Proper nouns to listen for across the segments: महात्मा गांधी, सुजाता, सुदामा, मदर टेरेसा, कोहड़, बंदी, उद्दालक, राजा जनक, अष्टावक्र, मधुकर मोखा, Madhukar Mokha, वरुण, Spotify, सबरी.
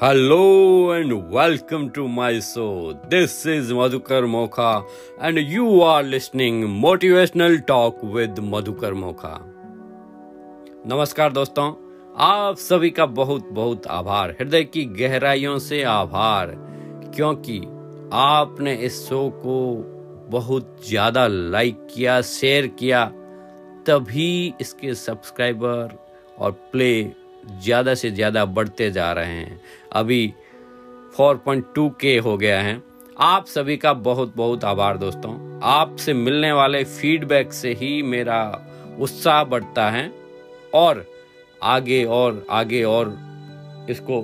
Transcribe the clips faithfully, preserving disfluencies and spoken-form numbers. Hello and welcome to my show. This is Madhukar Mokha and you are listening Motivational Talk with Madhukar Mokha. नमस्कार दोस्तों, आप सभी का बहुत बहुत आभार, हृदय की गहराइयों से आभार, क्योंकि आपने इस शो को बहुत ज़्यादा लाइक किया, शेयर किया, तभी इसके सब्सक्राइबर और प्ले ज़्यादा से ज़्यादा बढ़ते जा रहे हैं। अभी चार पॉइंट टू के हो गया है। आप सभी का बहुत बहुत आभार दोस्तों, आपसे मिलने वाले फीडबैक से ही मेरा उत्साह बढ़ता है और आगे और आगे और इसको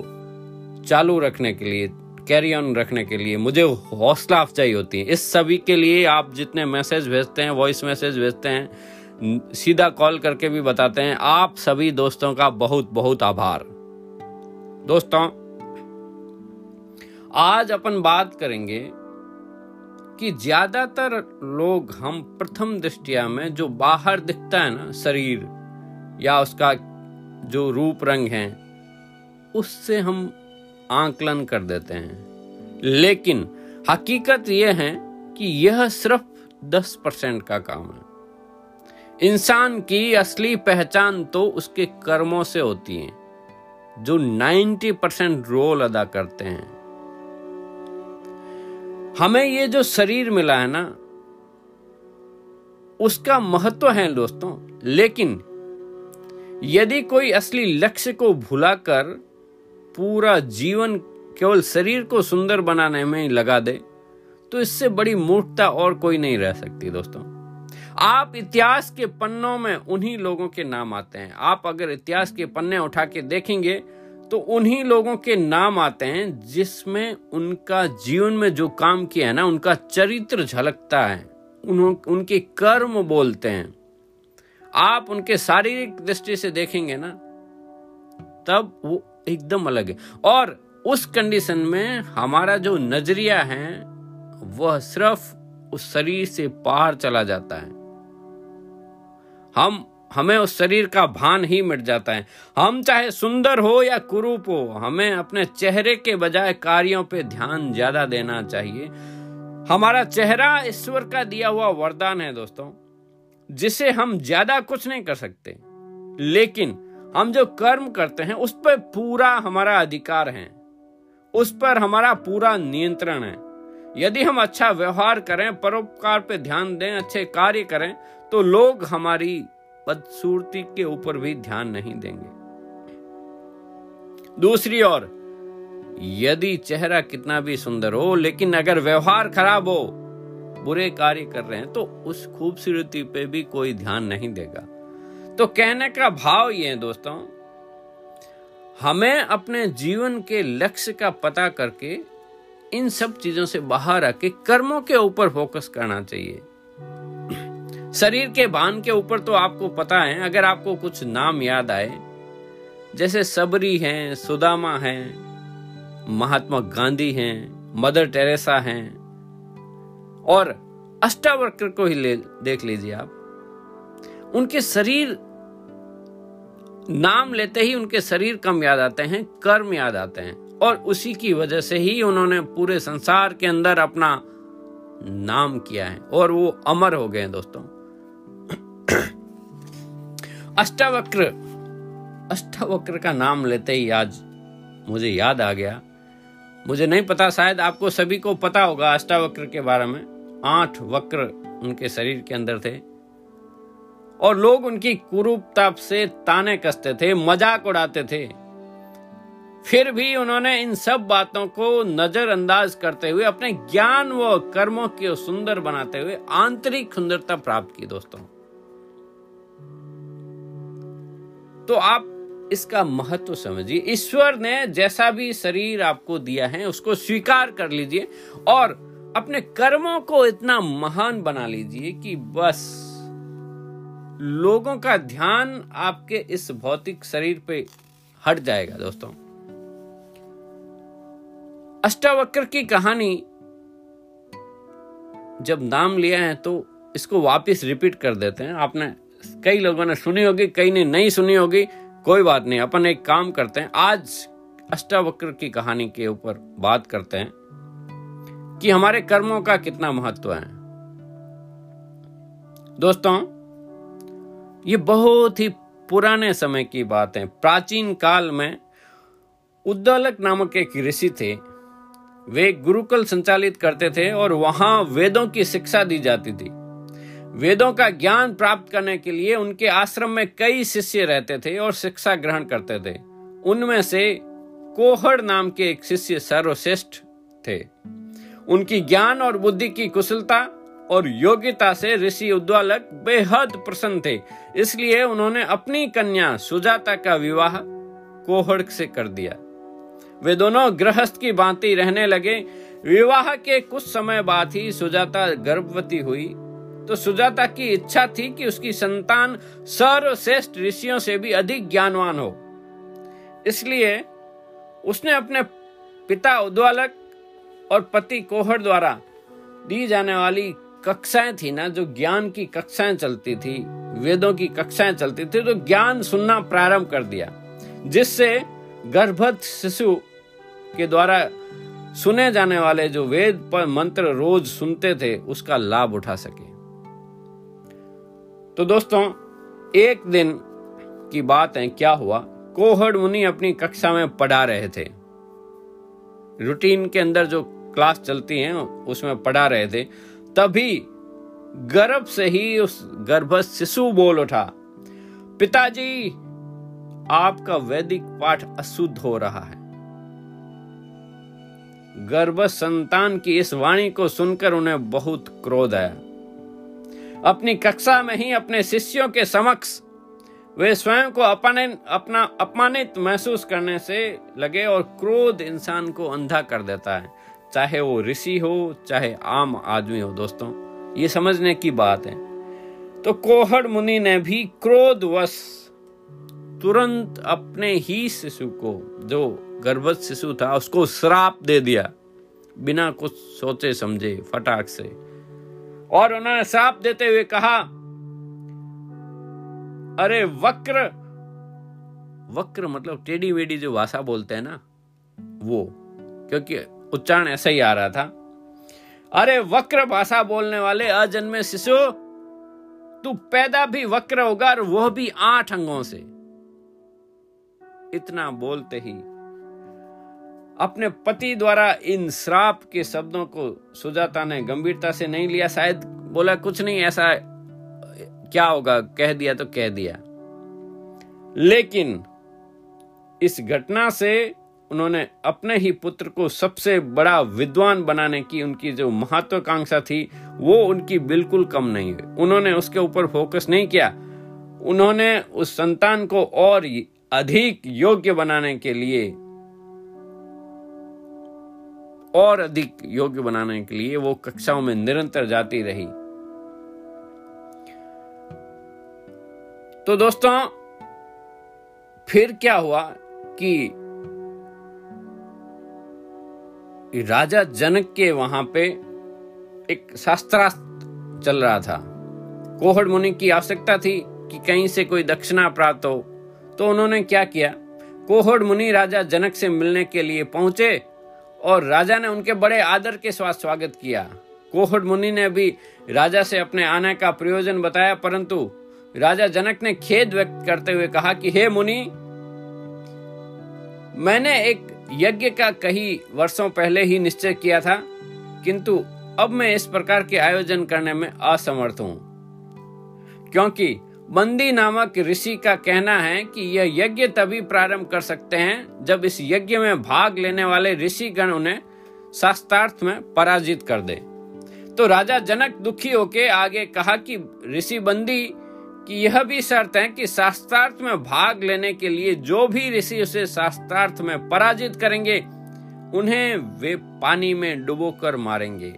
चालू रखने के लिए, कैरी ऑन रखने के लिए मुझे हौसला अफजाई होती है। इस सभी के लिए आप जितने मैसेज भेजते हैं, वॉइस मैसेज भेजते हैं, सीधा कॉल करके भी बताते हैं, आप सभी दोस्तों का बहुत बहुत आभार। दोस्तों, आज अपन बात करेंगे कि ज्यादातर लोग हम प्रथम दृष्टिया में जो बाहर दिखता है ना, शरीर या उसका जो रूप रंग है, उससे हम आकलन कर देते हैं, लेकिन हकीकत यह है कि यह सिर्फ दस परसेंट का काम है। इंसान की असली पहचान तो उसके कर्मों से होती है, जो नब्बे परसेंट रोल अदा करते हैं। हमें ये जो शरीर मिला है ना, उसका महत्व है दोस्तों, लेकिन यदि कोई असली लक्ष्य को भुलाकर पूरा जीवन केवल शरीर को सुंदर बनाने में लगा दे, तो इससे बड़ी मूर्खता और कोई नहीं रह सकती। दोस्तों, आप इतिहास के पन्नों में उन्हीं लोगों के नाम आते हैं, आप अगर इतिहास के पन्ने उठा के देखेंगे तो उन्हीं लोगों के नाम आते हैं जिसमें उनका जीवन में जो काम किया है ना, उनका चरित्र झलकता है, उन्हों उनके कर्म बोलते हैं। आप उनके शारीरिक दृष्टि से देखेंगे ना, तब वो एकदम अलग है, और उस कंडीशन में हमारा जो नजरिया है वह सिर्फ उस शरीर से पार चला जाता है। हम हमें उस शरीर का भान ही मिट जाता है। हम चाहे सुंदर हो या कुरूप हो, हमें अपने चेहरे के बजाय कार्यों पे ध्यान ज्यादा देना चाहिए। हमारा चेहरा ईश्वर का दिया हुआ वरदान है दोस्तों, जिसे हम ज्यादा कुछ नहीं कर सकते, लेकिन हम जो कर्म करते हैं उस पर पूरा हमारा अधिकार है, उस पर हमारा पूरा नियंत्रण है। यदि हम अच्छा व्यवहार करें, परोपकार पे ध्यान दें, अच्छे कार्य करें, तो लोग हमारी बदसूरती के ऊपर भी ध्यान नहीं देंगे। दूसरी ओर, यदि चेहरा कितना भी सुंदर हो, लेकिन अगर व्यवहार खराब हो, बुरे कार्य कर रहे हैं, तो उस खूबसूरती पे भी कोई ध्यान नहीं देगा। तो कहने का भाव ये है दोस्तों, हमें अपने जीवन के लक्ष्य का पता करके इन सब चीजों से बाहर आके कर्मों के ऊपर फोकस करना चाहिए। शरीर के भान के ऊपर तो आपको पता है, अगर आपको कुछ नाम याद आए, जैसे सबरी हैं, सुदामा हैं, महात्मा गांधी हैं, मदर टेरेसा हैं, और अष्टावक्र को ही ले देख लीजिए आप। उनके शरीर नाम लेते ही उनके शरीर कम याद आते हैं, कर्म याद आते हैं, और उसी की वजह से ही उन्होंने पूरे संसार के अंदर अपना नाम किया है और वो अमर हो गए हैं दोस्तों। अष्टावक्र अष्टावक्र का नाम लेते ही आज मुझे याद आ गया, मुझे नहीं पता, शायद आपको सभी को पता होगा अष्टावक्र के बारे में। आठ वक्र उनके शरीर के अंदर थे और लोग उनकी कुरूपता से ताने कसते थे, मजाक उड़ाते थे, फिर भी उन्होंने इन सब बातों को नजरअंदाज करते हुए अपने ज्ञान व कर्मों को सुंदर बनाते हुए आंतरिक सुंदरता प्राप्त की दोस्तों। तो आप इसका महत्व समझिए। ईश्वर ने जैसा भी शरीर आपको दिया है उसको स्वीकार कर लीजिए और अपने कर्मों को इतना महान बना लीजिए कि बस लोगों का ध्यान आपके इस भौतिक शरीर पे हट जाएगा दोस्तों। अष्टावक्र की कहानी जब नाम लिया है तो इसको वापस रिपीट कर देते हैं। आपने, कई लोगों ने सुनी होगी, कई ने नहीं सुनी होगी, कोई बात नहीं, अपन एक काम करते हैं, आज अष्टावक्र की कहानी के ऊपर बात करते हैं कि हमारे कर्मों का कितना महत्व है। दोस्तों, ये बहुत ही पुराने समय की बात है। प्राचीन काल में उद्दालक नामक एक ऋषि थे। वे गुरुकुल संचालित करते थे और वहां वेदों की शिक्षा दी जाती थी। वेदों का ज्ञान प्राप्त करने के लिए उनके आश्रम में कई शिष्य रहते थे और शिक्षा ग्रहण करते थे। उनमें से कोहड़ नाम के एक शिष्य सर्वश्रेष्ठ थे। उनकी ज्ञान और बुद्धि की कुशलता और योग्यता से ऋषि उद्दालक बेहद प्रसन्न थे, इसलिए उन्होंने अपनी कन्या सुजाता का विवाह कोहड़ से कर दिया। वे दोनों गृहस्थ की भांति रहने लगे। विवाह के कुछ समय बाद ही सुजाता गर्भवती हुई। तो सुजाता की इच्छा थी कि उसकी संतान सर्वश्रेष्ठ ऋषियों से भी अधिक ज्ञानवान हो, इसलिए उसने अपने पिता उद्दालक और पति कोहड़ द्वारा दी जाने वाली कक्षाएं थी ना, जो ज्ञान की कक्षाएं चलती थी, वेदों की कक्षाएं चलती थी, तो ज्ञान सुनना प्रारंभ कर दिया, जिससे गर्भस्थ शिशु के द्वारा सुने जाने वाले जो वेद पर मंत्र रोज सुनते थे उसका लाभ उठा सके। तो दोस्तों, एक दिन की बात है, क्या हुआ, कोहड़ मुनि अपनी कक्षा में पढ़ा रहे थे। रूटीन के अंदर जो क्लास चलती है उसमें पढ़ा रहे थे। तभी गर्भ से ही उस गर्भस्थ शिशु बोल उठा, पिताजी आपका वैदिक पाठ अशुद्ध हो रहा है। गर्भस्थ संतान की इस वाणी को सुनकर उन्हें बहुत क्रोध आया। अपनी कक्षा में ही अपने शिष्यों के समक्ष वे स्वयं को अपने अपना अपमानित महसूस करने से लगे, और क्रोध इंसान को अंधा कर देता है, चाहे वो ऋषि हो चाहे आम आदमी हो। दोस्तों, ये समझने की बात है। तो कोहड़ मुनि ने भी क्रोधवश तुरंत अपने ही शिशु को, जो गर्भस्थ शिशु था, उसको श्राप दे दिया, बिना कुछ सोचे समझे फटाक से। और उन्होंने श्राप देते हुए कहा, अरे वक्र, वक्र मतलब टेढ़ी वेढ़ी जो भाषा बोलते हैं ना वो, क्योंकि उच्चारण ऐसा ही आ रहा था। अरे वक्र भाषा बोलने वाले अजन्मे शिशु, तू पैदा भी वक्र होगा और वह भी आठ अंगों से। इतना बोलते ही अपने पति द्वारा इन श्राप के शब्दों को सुजाता ने गंभीरता से नहीं लिया। शायद बोला कुछ नहीं, ऐसा क्या होगा, कह दिया तो कह दिया। लेकिन इस घटना से उन्होंने अपने ही पुत्र को सबसे बड़ा विद्वान बनाने की उनकी जो महत्वाकांक्षा थी वो उनकी बिल्कुल कम नहीं हुई। उन्होंने उसके ऊपर फोकस नहीं किया। उन्होंने उस संतान को और अधिक योग्य बनाने के लिए और अधिक योग्य बनाने के लिए वो कक्षाओं में निरंतर जाती रही। तो दोस्तों, फिर क्या हुआ कि राजा जनक के वहां पे एक शास्त्रार्थ चल रहा था। कोहड़ मुनि की आवश्यकता थी कि कहीं से कोई दक्षिणा प्राप्त हो। तो उन्होंने क्या किया, कोहड़ मुनि राजा जनक से मिलने के लिए पहुंचे और राजा ने उनके बड़े आदर के साथ स्वागत किया। कोहड़ मुनि ने भी राजा से अपने आने का प्रयोजन बताया, परंतु राजा जनक ने खेद व्यक्त करते हुए कहा कि हे मुनि, मैंने एक यज्ञ का कई वर्षों पहले ही निश्चय किया था, किंतु अब मैं इस प्रकार के आयोजन करने में असमर्थ हूं, क्योंकि बंदी नामक ऋषि का कहना है कि यह यज्ञ तभी प्रारंभ कर सकते हैं जब इस यज्ञ में भाग लेने वाले ऋषिगण उन्हें शास्त्रार्थ में पराजित कर दे। तो राजा जनक दुखी होकर आगे कहा कि ऋषि बंदी की यह भी शर्त है कि शास्त्रार्थ में भाग लेने के लिए जो भी ऋषि उसे शास्त्रार्थ में पराजित करेंगे उन्हें वे पानी में डुबोकर मारेंगे,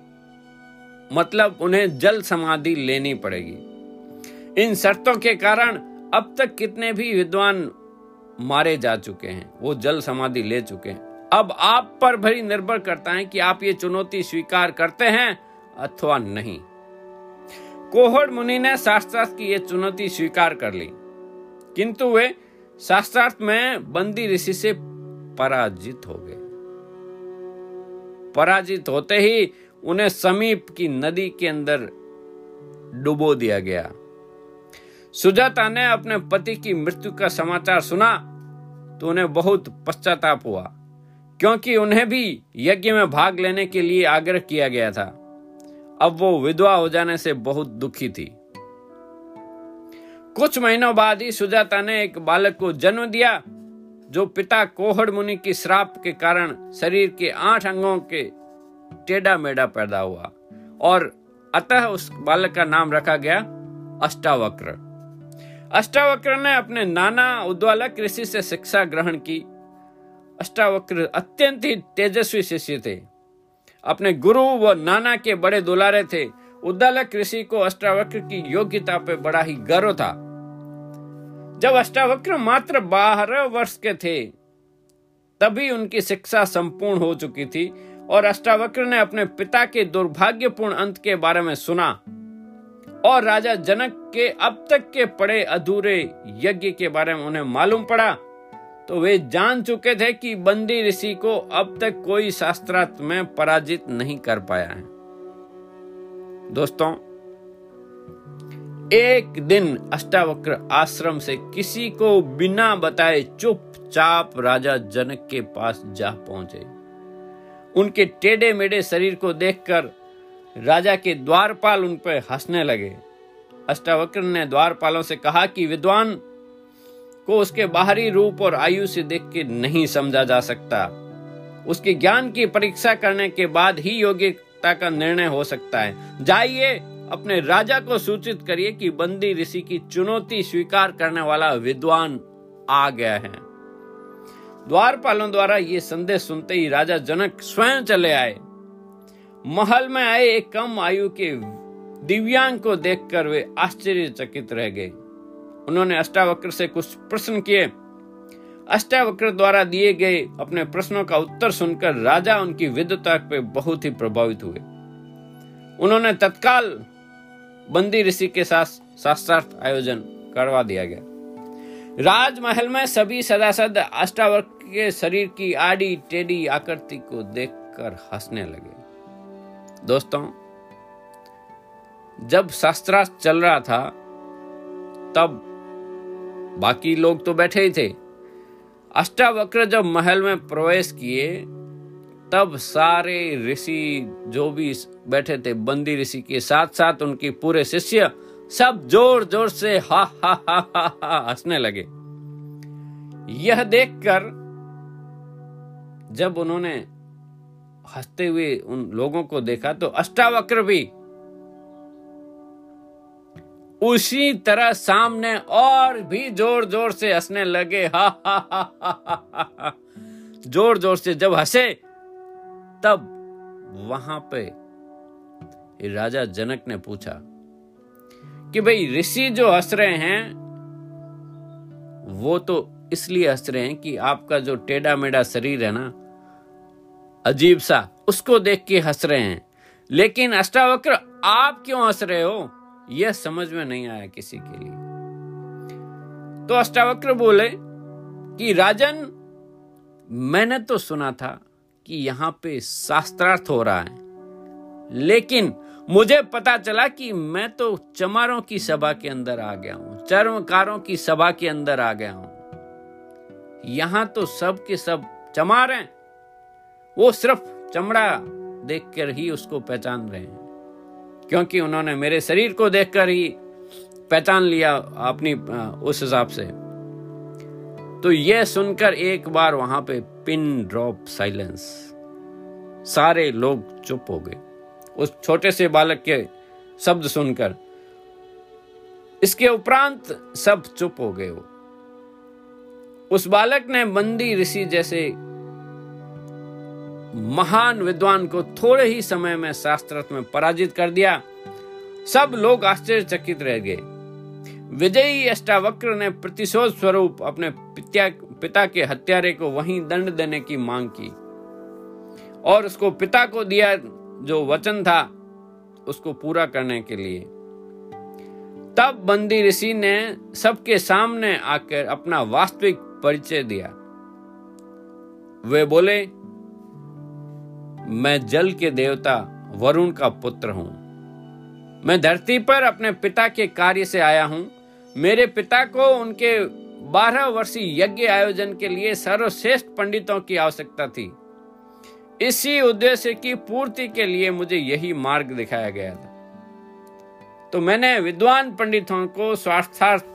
मतलब उन्हें जल समाधि लेनी पड़ेगी। इन शर्तों के कारण अब तक कितने भी विद्वान मारे जा चुके हैं, वो जल समाधि ले चुके हैं। अब आप पर भरी निर्भर करता है कि आप ये चुनौती स्वीकार करते हैं अथवा नहीं। कोहड़ मुनि ने शास्त्रार्थ की ये चुनौती स्वीकार कर ली, किंतु वे शास्त्रार्थ में बंदी ऋषि से पराजित हो गए। पराजित होते ही उन्हें समीप की नदी के अंदर डुबो दिया गया। सुजाता ने अपने पति की मृत्यु का समाचार सुना तो उन्हें बहुत पश्चाताप हुआ, क्योंकि उन्हें भी यज्ञ में भाग लेने के लिए आग्रह किया गया था। अब वो विधवा हो जाने से बहुत दुखी थी। कुछ महीनों बाद ही सुजाता ने एक बालक को जन्म दिया, जो पिता कोहड़ मुनि की श्राप के कारण शरीर के आठ अंगों के टेढ़ा मेढ़ा पैदा हुआ, और अतः उस बालक का नाम रखा गया अष्टावक्र। अष्टावक्र ने अपने नाना उद्दालक ऋषि से शिक्षा ग्रहण की। अष्टावक्र अत्यंत ही तेजस्वी शिष्य थे। अपने गुरु व नाना के बड़े दुलारे थे। उद्दालक ऋषि को अष्टावक्र की योग्यता पे बड़ा ही गर्व था। जब अष्टावक्र मात्र बारह वर्ष के थे तभी उनकी शिक्षा संपूर्ण हो चुकी थी, और अष्टावक्र ने अपने पिता के दुर्भाग्यपूर्ण अंत के बारे में सुना और राजा जनक के अब तक के पड़े अधूरे यज्ञ के बारे में उन्हें मालूम पड़ा, तो वे जान चुके थे कि बंदी ऋषि को अब तक कोई शास्त्रार्थ में पराजित नहीं कर पाया है। दोस्तों, एक दिन अष्टावक्र आश्रम से किसी को बिना बताए चुपचाप राजा जनक के पास जा पहुंचे। उनके टेढ़े मेढ़े शरीर को देखकर राजा के द्वारपाल उन पर हंसने लगे। अष्टावक्र ने द्वारपालों से कहा कि विद्वान को उसके बाहरी रूप और आयु से देख के नहीं समझा जा सकता। उसके ज्ञान की परीक्षा करने के बाद ही योग्यता का निर्णय हो सकता है। जाइए, अपने राजा को सूचित करिए कि बंदी ऋषि की चुनौती स्वीकार करने वाला विद्वान आ गया है। द्वारपालों द्वारा ये संदेश सुनते ही राजा जनक स्वयं चले आए। महल में आए एक कम आयु के दिव्यांग को देखकर वे आश्चर्यचकित रह गए। उन्होंने अष्टावक्र से कुछ प्रश्न किए। अष्टावक्र द्वारा दिए गए अपने प्रश्नों का उत्तर सुनकर राजा उनकी विद्वता पे बहुत ही प्रभावित हुए। उन्होंने तत्काल बंदी ऋषि के साथ शास्त्रार्थ आयोजन करवा दिया गया। राजमहल में सभी सदासद अष्टावक्र के शरीर की आड़ी टेढ़ी आकृति को देखकर हंसने लगे। दोस्तों, जब शास्त्रार्थ चल रहा था तब बाकी लोग तो बैठे ही थे। अष्टावक्र जब महल में प्रवेश किए तब सारे ऋषि जो भी बैठे थे बंदी ऋषि के साथ साथ उनके पूरे शिष्य सब जोर जोर से हा हा हा हा हा हंसने लगे। यह देखकर जब उन्होंने हंसते हुए उन लोगों को देखा तो अष्टावक्र भी उसी तरह सामने और भी जोर जोर से हंसने लगे। हा हा हा हा हा हा जोर जोर से जब हंसे तब वहां पे राजा जनक ने पूछा कि भाई ऋषि जो हंस रहे हैं वो तो इसलिए हंस रहे हैं कि आपका जो टेढ़ा मेढ़ा शरीर है ना, अजीब सा, उसको देख के हंस रहे हैं। लेकिन अष्टावक्र, आप क्यों हंस रहे हो, यह समझ में नहीं आया किसी के लिए। तो अष्टावक्र बोले कि राजन, मैंने तो सुना था कि यहाँ पे शास्त्रार्थ हो रहा है, लेकिन मुझे पता चला कि मैं तो चमारों की सभा के अंदर आ गया हूं, चर्मकारों की सभा के अंदर आ गया हूं। यहां तो सब के सब चमार हैं। वो सिर्फ चमड़ा देखकर ही उसको पहचान रहे हैं, क्योंकि उन्होंने मेरे शरीर को देखकर ही पहचान लिया अपनी उस हिसाब से। तो यह सुनकर एक बार वहां पे पिन ड्रॉप साइलेंस, सारे लोग चुप हो गए उस छोटे से बालक के शब्द सुनकर। इसके उपरांत सब चुप हो गए। उस बालक ने बंदी ऋषि जैसे महान विद्वान को थोड़े ही समय में शास्त्रार्थ में पराजित कर दिया। सब लोग आश्चर्यचकित रह गए। विजयी अष्टावक्र ने प्रतिशोध स्वरूप अपने पिता पिता के हत्यारे को वहीं दंड देने की मांग की और उसको पिता को दिया जो वचन था उसको पूरा करने के लिए। तब बंदी ऋषि ने सबके सामने आकर अपना वास्तविक परिचय दिया। वे बोले, मैं जल के देवता वरुण का पुत्र हूं। मैं धरती पर अपने पिता के कार्य से आया हूं। मेरे पिता को उनके बारह वर्षीय यज्ञ आयोजन के लिए सर्वश्रेष्ठ पंडितों की आवश्यकता थी। इसी उद्देश्य की पूर्ति के लिए मुझे यही मार्ग दिखाया गया था। तो मैंने विद्वान पंडितों को स्वास्थ्यार्थ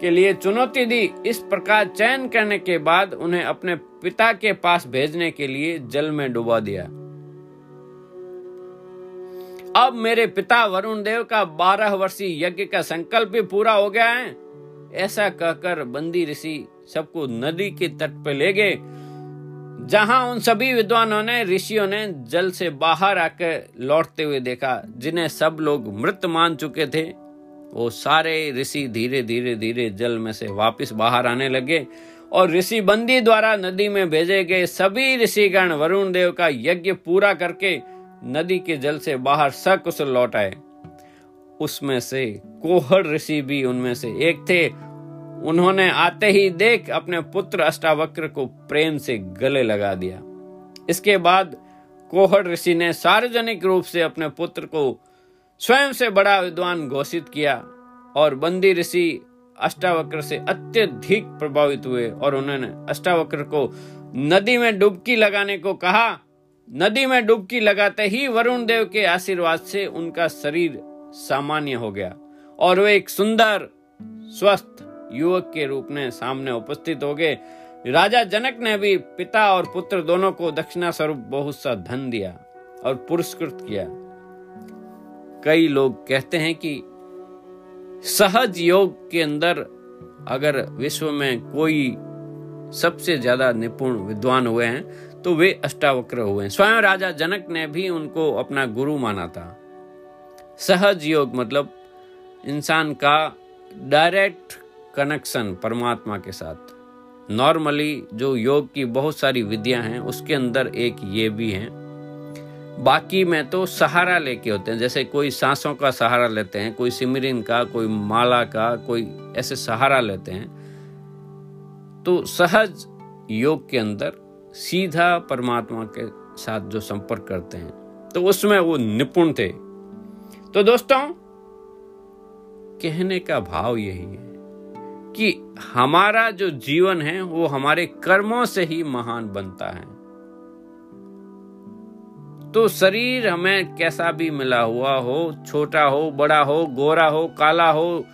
के लिए चुनौती दी। इस प्रकार चयन करने के बाद उन्हें अपने पिता के पास भेजने के लिए जल में डुबा दिया। अब मेरे पिता वरुण देव का बारह वर्षीय यज्ञ का संकल्प भी पूरा हो गया है। ऐसा कहकर बंदी ऋषि सबको नदी के तट पर ले गए, जहां उन सभी विद्वानों ने ऋषियों ने जल से बाहर आकर लौटते हुए देखा। जिन्हें सब लोग मृत मान चुके थे, वो सारे ऋषि धीरे धीरे धीरे जल में से वापस बाहर आने लगे और ऋषि बंदी द्वारा नदी में भेजे गए सभी ऋषिगण वरुण देव का यज्ञ पूरा करके नदी के जल से बाहर सकुशल लौट आए। उसमें से कोहड़ ऋषि भी उनमें से एक थे। उन्होंने आते ही देख अपने पुत्र अष्टावक्र को प्रेम से गले लगा दिया। इसके बाद कोहड़ ऋषि ने सार्वजनिक रूप से अपने पुत्र को स्वयं से बड़ा विद्वान घोषित किया और बंदी ऋषि अष्टावक्र से अत्यधिक प्रभावित हुए और उन्होंने अष्टावक्र को नदी में डुबकी लगाने को कहा। नदी में डुबकी लगाते ही वरुण देव के आशीर्वाद से उनका शरीर सामान्य हो गया और वे एक सुंदर स्वस्थ युवक के रूप में सामने उपस्थित हो गए। राजा जनक ने भी पिता और पुत्र दोनों को दक्षिणा स्वरूप बहुत सा धन दिया और पुरस्कृत किया। कई लोग कहते हैं कि सहज योग के अंदर अगर विश्व में कोई सबसे ज्यादा निपुण विद्वान हुए हैं तो वे अष्टावक्र हुए हैं। स्वयं राजा जनक ने भी उनको अपना गुरु माना था। सहज योग मतलब इंसान का डायरेक्ट कनेक्शन परमात्मा के साथ। नॉर्मली जो योग की बहुत सारी विधियां हैं उसके अंदर एक ये भी है। बाकी में तो सहारा लेके होते हैं, जैसे कोई सांसों का सहारा लेते हैं, कोई सिमरन का, कोई माला का, कोई ऐसे सहारा लेते हैं। तो सहज योग के अंदर सीधा परमात्मा के साथ जो संपर्क करते हैं तो उसमें वो निपुण थे। तो दोस्तों, कहने का भाव यही है कि हमारा जो जीवन है वो हमारे कर्मों से ही महान बनता है। तो शरीर हमें कैसा भी मिला हुआ हो, छोटा हो, बड़ा हो, गोरा हो, काला हो,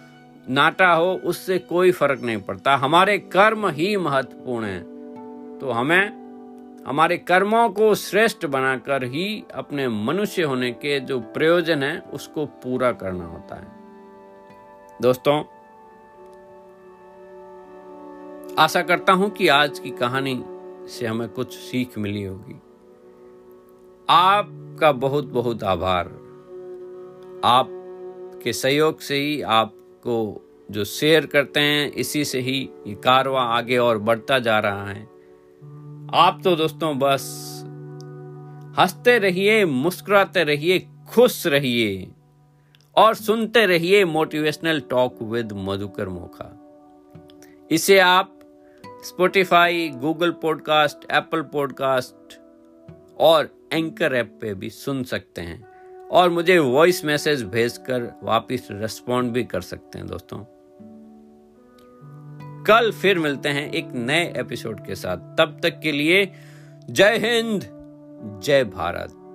नाटा हो, उससे कोई फर्क नहीं पड़ता। हमारे कर्म ही महत्वपूर्ण हैं। तो हमें हमारे कर्मों को श्रेष्ठ बनाकर ही अपने मनुष्य होने के जो प्रयोजन है उसको पूरा करना होता है। दोस्तों, आशा करता हूं कि आज की कहानी से हमें कुछ सीख मिली होगी। आपका बहुत बहुत आभार। आपके सहयोग से ही, आपको जो शेयर करते हैं इसी से ही ये कारवां आगे और बढ़ता जा रहा है। आप तो दोस्तों बस हंसते रहिए, मुस्कुराते रहिए, खुश रहिए और सुनते रहिए motivational talk with मधुकर मोखा। इसे आप Spotify, Google podcast, Apple podcast और एंकर ऐप पे भी सुन सकते हैं और मुझे वॉइस मैसेज भेजकर वापस रिस्पॉन्ड भी कर सकते हैं। दोस्तों, कल फिर मिलते हैं एक नए एपिसोड के साथ। तब तक के लिए जय हिंद, जय भारत।